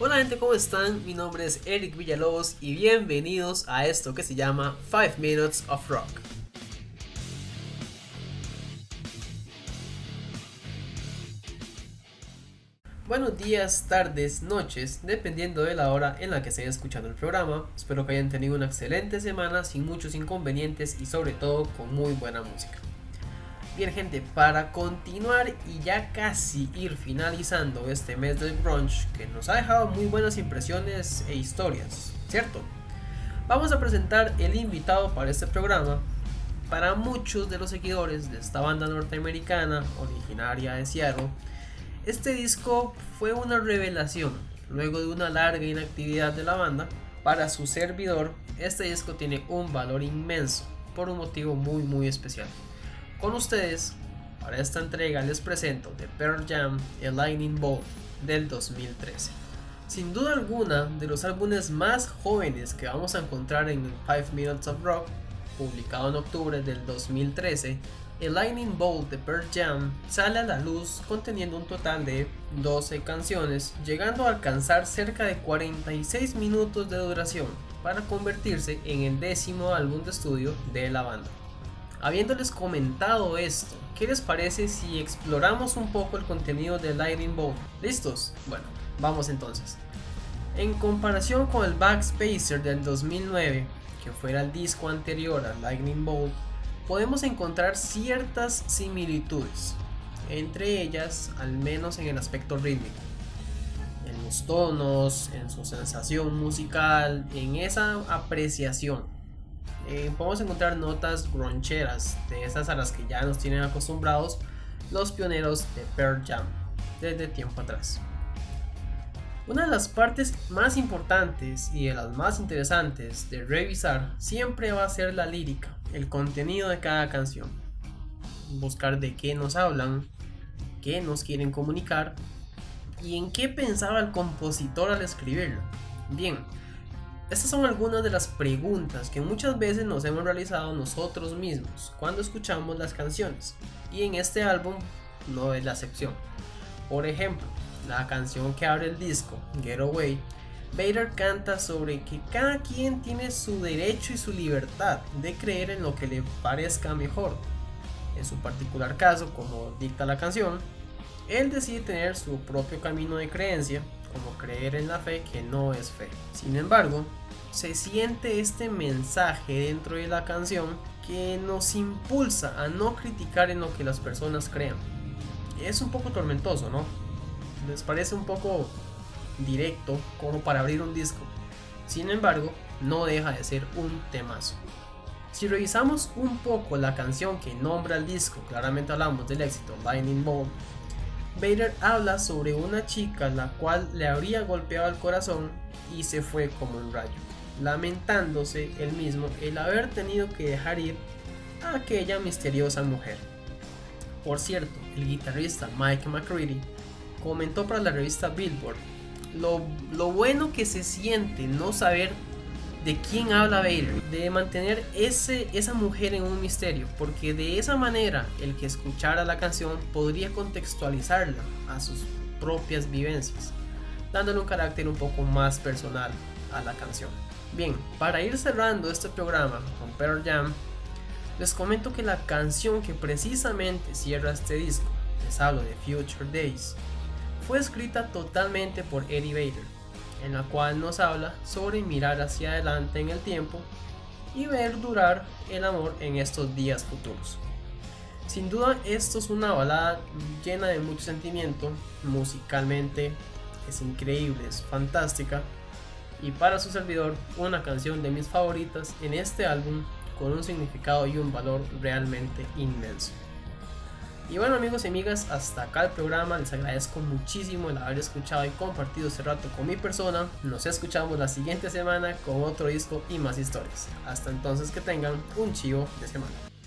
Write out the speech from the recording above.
Hola gente, ¿cómo están? Mi nombre es Eric Villalobos y bienvenidos a esto que se llama 5 Minutes of Rock. Buenos días, tardes, noches, dependiendo de la hora en la que estén escuchando el programa. Espero que hayan tenido una excelente semana sin muchos inconvenientes y sobre todo con muy buena música. Bien gente, para continuar y ya casi ir finalizando este mes del brunch que nos ha dejado muy buenas impresiones e historias, ¿cierto? Vamos a presentar el invitado para este programa. Para muchos de los seguidores de esta banda norteamericana originaria de Seattle, este disco fue una revelación. Luego de una larga inactividad de la banda, para su servidor, este disco tiene un valor inmenso, por un motivo muy muy especial. Con ustedes, para esta entrega les presento de Pearl Jam, The Lightning Bolt del 2013. Sin duda alguna, de los álbumes más jóvenes que vamos a encontrar en 5 Minutes of Rock, publicado en octubre del 2013, el Lightning Bolt de Pearl Jam sale a la luz conteniendo un total de 12 canciones, llegando a alcanzar cerca de 46 minutos de duración para convertirse en el 10º álbum de estudio de la banda. Habiéndoles comentado esto, ¿qué les parece si exploramos un poco el contenido de Lightning Bolt? ¿Listos? Bueno, vamos entonces. En comparación con el Backspacer del 2009, que fuera el disco anterior a Lightning Bolt, podemos encontrar ciertas similitudes, entre ellas al menos en el aspecto rítmico, en los tonos, en su sensación musical, en esa apreciación. Podemos encontrar notas gruncheras, de esas a las que ya nos tienen acostumbrados los pioneros de Pearl Jam desde tiempo atrás. Una de las partes más importantes y de las más interesantes de revisar siempre va a ser la lírica, el contenido de cada canción, buscar de qué nos hablan, qué nos quieren comunicar y en qué pensaba el compositor al escribirlo. Bien, estas son algunas de las preguntas que muchas veces nos hemos realizado nosotros mismos cuando escuchamos las canciones, y en este álbum no es la excepción. Por ejemplo, la canción que abre el disco, Get Away, Vedder canta sobre que cada quien tiene su derecho y su libertad de creer en lo que le parezca mejor. En su particular caso, como dicta la canción, él decide tener su propio camino de creencia, como creer en la fe que no es fe. Sin embargo, se siente este mensaje dentro de la canción que nos impulsa a no criticar en lo que las personas crean. Es un poco tormentoso, ¿no? ¿Les parece un poco directo como para abrir un disco? Sin embargo, no deja de ser un temazo. Si revisamos un poco la canción que nombra el disco, claramente hablamos del éxito Lightning Bolt, Vedder habla sobre una chica la cual le habría golpeado el corazón y se fue como un rayo, lamentándose él mismo el haber tenido que dejar ir a aquella misteriosa mujer. Por cierto, el guitarrista Mike McCready comentó para la revista Billboard lo bueno que se siente no saber de quién habla Vedder, de mantener esa mujer en un misterio, porque de esa manera el que escuchara la canción podría contextualizarla a sus propias vivencias, dándole un carácter un poco más personal a la canción. Bien, para ir cerrando este programa con Pearl Jam, les comento que la canción que precisamente cierra este disco, les hablo de Future Days, fue escrita totalmente por Eddie Vedder, en la cual nos habla sobre mirar hacia adelante en el tiempo y ver durar el amor en estos días futuros. Sin duda esto es una balada llena de mucho sentimiento, musicalmente es increíble, es fantástica, y para su servidor una canción de mis favoritas en este álbum, con un significado y un valor realmente inmenso. Y bueno amigos y amigas, hasta acá el programa. Les agradezco muchísimo el haber escuchado y compartido este rato con mi persona. Nos escuchamos la siguiente semana con otro disco y más historias. Hasta entonces, que tengan un chivo de semana.